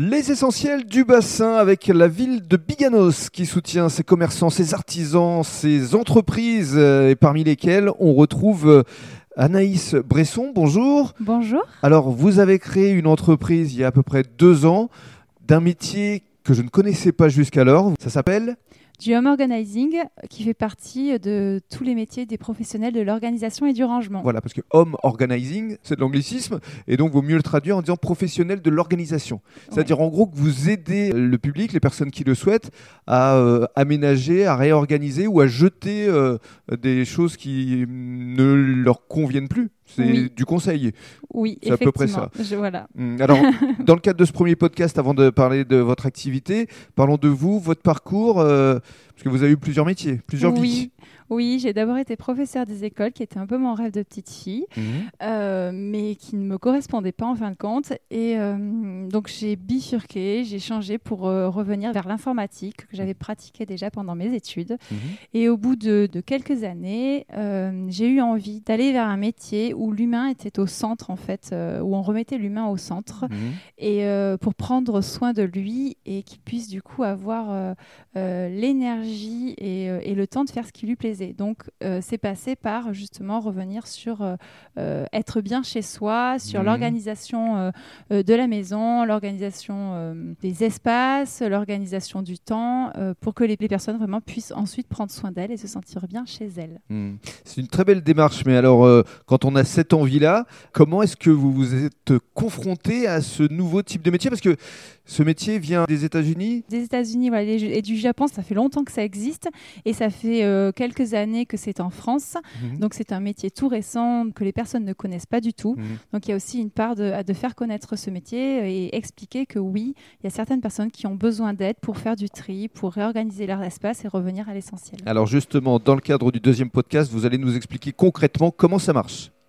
Les essentiels du bassin avec la ville de Biganos qui soutient ses commerçants, ses artisans, ses entreprises et parmi lesquelles on retrouve Anaïs Bresson. Bonjour. Bonjour. Alors vous avez créé une entreprise il y a à peu près 2 ans d'un métier que je ne connaissais pas jusqu'alors. Ça s'appelle du home organizing, qui fait partie de tous les métiers des professionnels de l'organisation et du rangement. Voilà, parce que home organizing, c'est de l'anglicisme, et donc vaut mieux le traduire en disant professionnel de l'organisation. C'est-à-dire en gros que vous aidez le public, les personnes qui le souhaitent, à aménager, à réorganiser ou à jeter des choses qui ne leur conviennent plus. C'est du conseil. Oui, c'est effectivement. C'est à peu près ça. Voilà. Alors, dans le cadre de ce premier podcast, avant de parler de votre activité, parlons de vous, votre parcours, parce que vous avez eu plusieurs métiers, plusieurs vies. Oui, j'ai d'abord été professeure des écoles, qui était un peu mon rêve de petite fille, mais qui ne me correspondait pas en fin de compte. Et donc, j'ai bifurqué, j'ai changé pour revenir vers l'informatique, que j'avais pratiquée déjà pendant mes études. Et au bout de quelques années, j'ai eu envie d'aller vers un métier où l'humain était au centre, en fait, où on remettait l'humain au centre, et pour prendre soin de lui et qu'il puisse du coup avoir l'énergie et le temps de faire ce qui lui plaisait. Donc, c'est passé par justement revenir sur être bien chez soi, sur l'organisation de la maison, l'organisation des espaces, l'organisation du temps, pour que les personnes vraiment puissent ensuite prendre soin d'elles et se sentir bien chez elles. C'est une très belle démarche. Mais alors, quand on a cette envie-là, comment est-ce que vous vous êtes confronté à ce nouveau type de métier ? Parce que ce métier vient des États-Unis ? Des États-Unis, voilà, et du Japon. Ça fait longtemps que ça existe et ça fait quelques années que c'est en France. Donc c'est un métier tout récent que les personnes ne connaissent pas du tout. Donc il y a aussi une part de faire connaître ce métier et expliquer que oui, il y a certaines personnes qui ont besoin d'aide pour faire du tri, pour réorganiser leur espace et revenir à l'essentiel. Alors justement, dans le cadre du deuxième podcast, vous allez nous expliquer concrètement comment ça marche.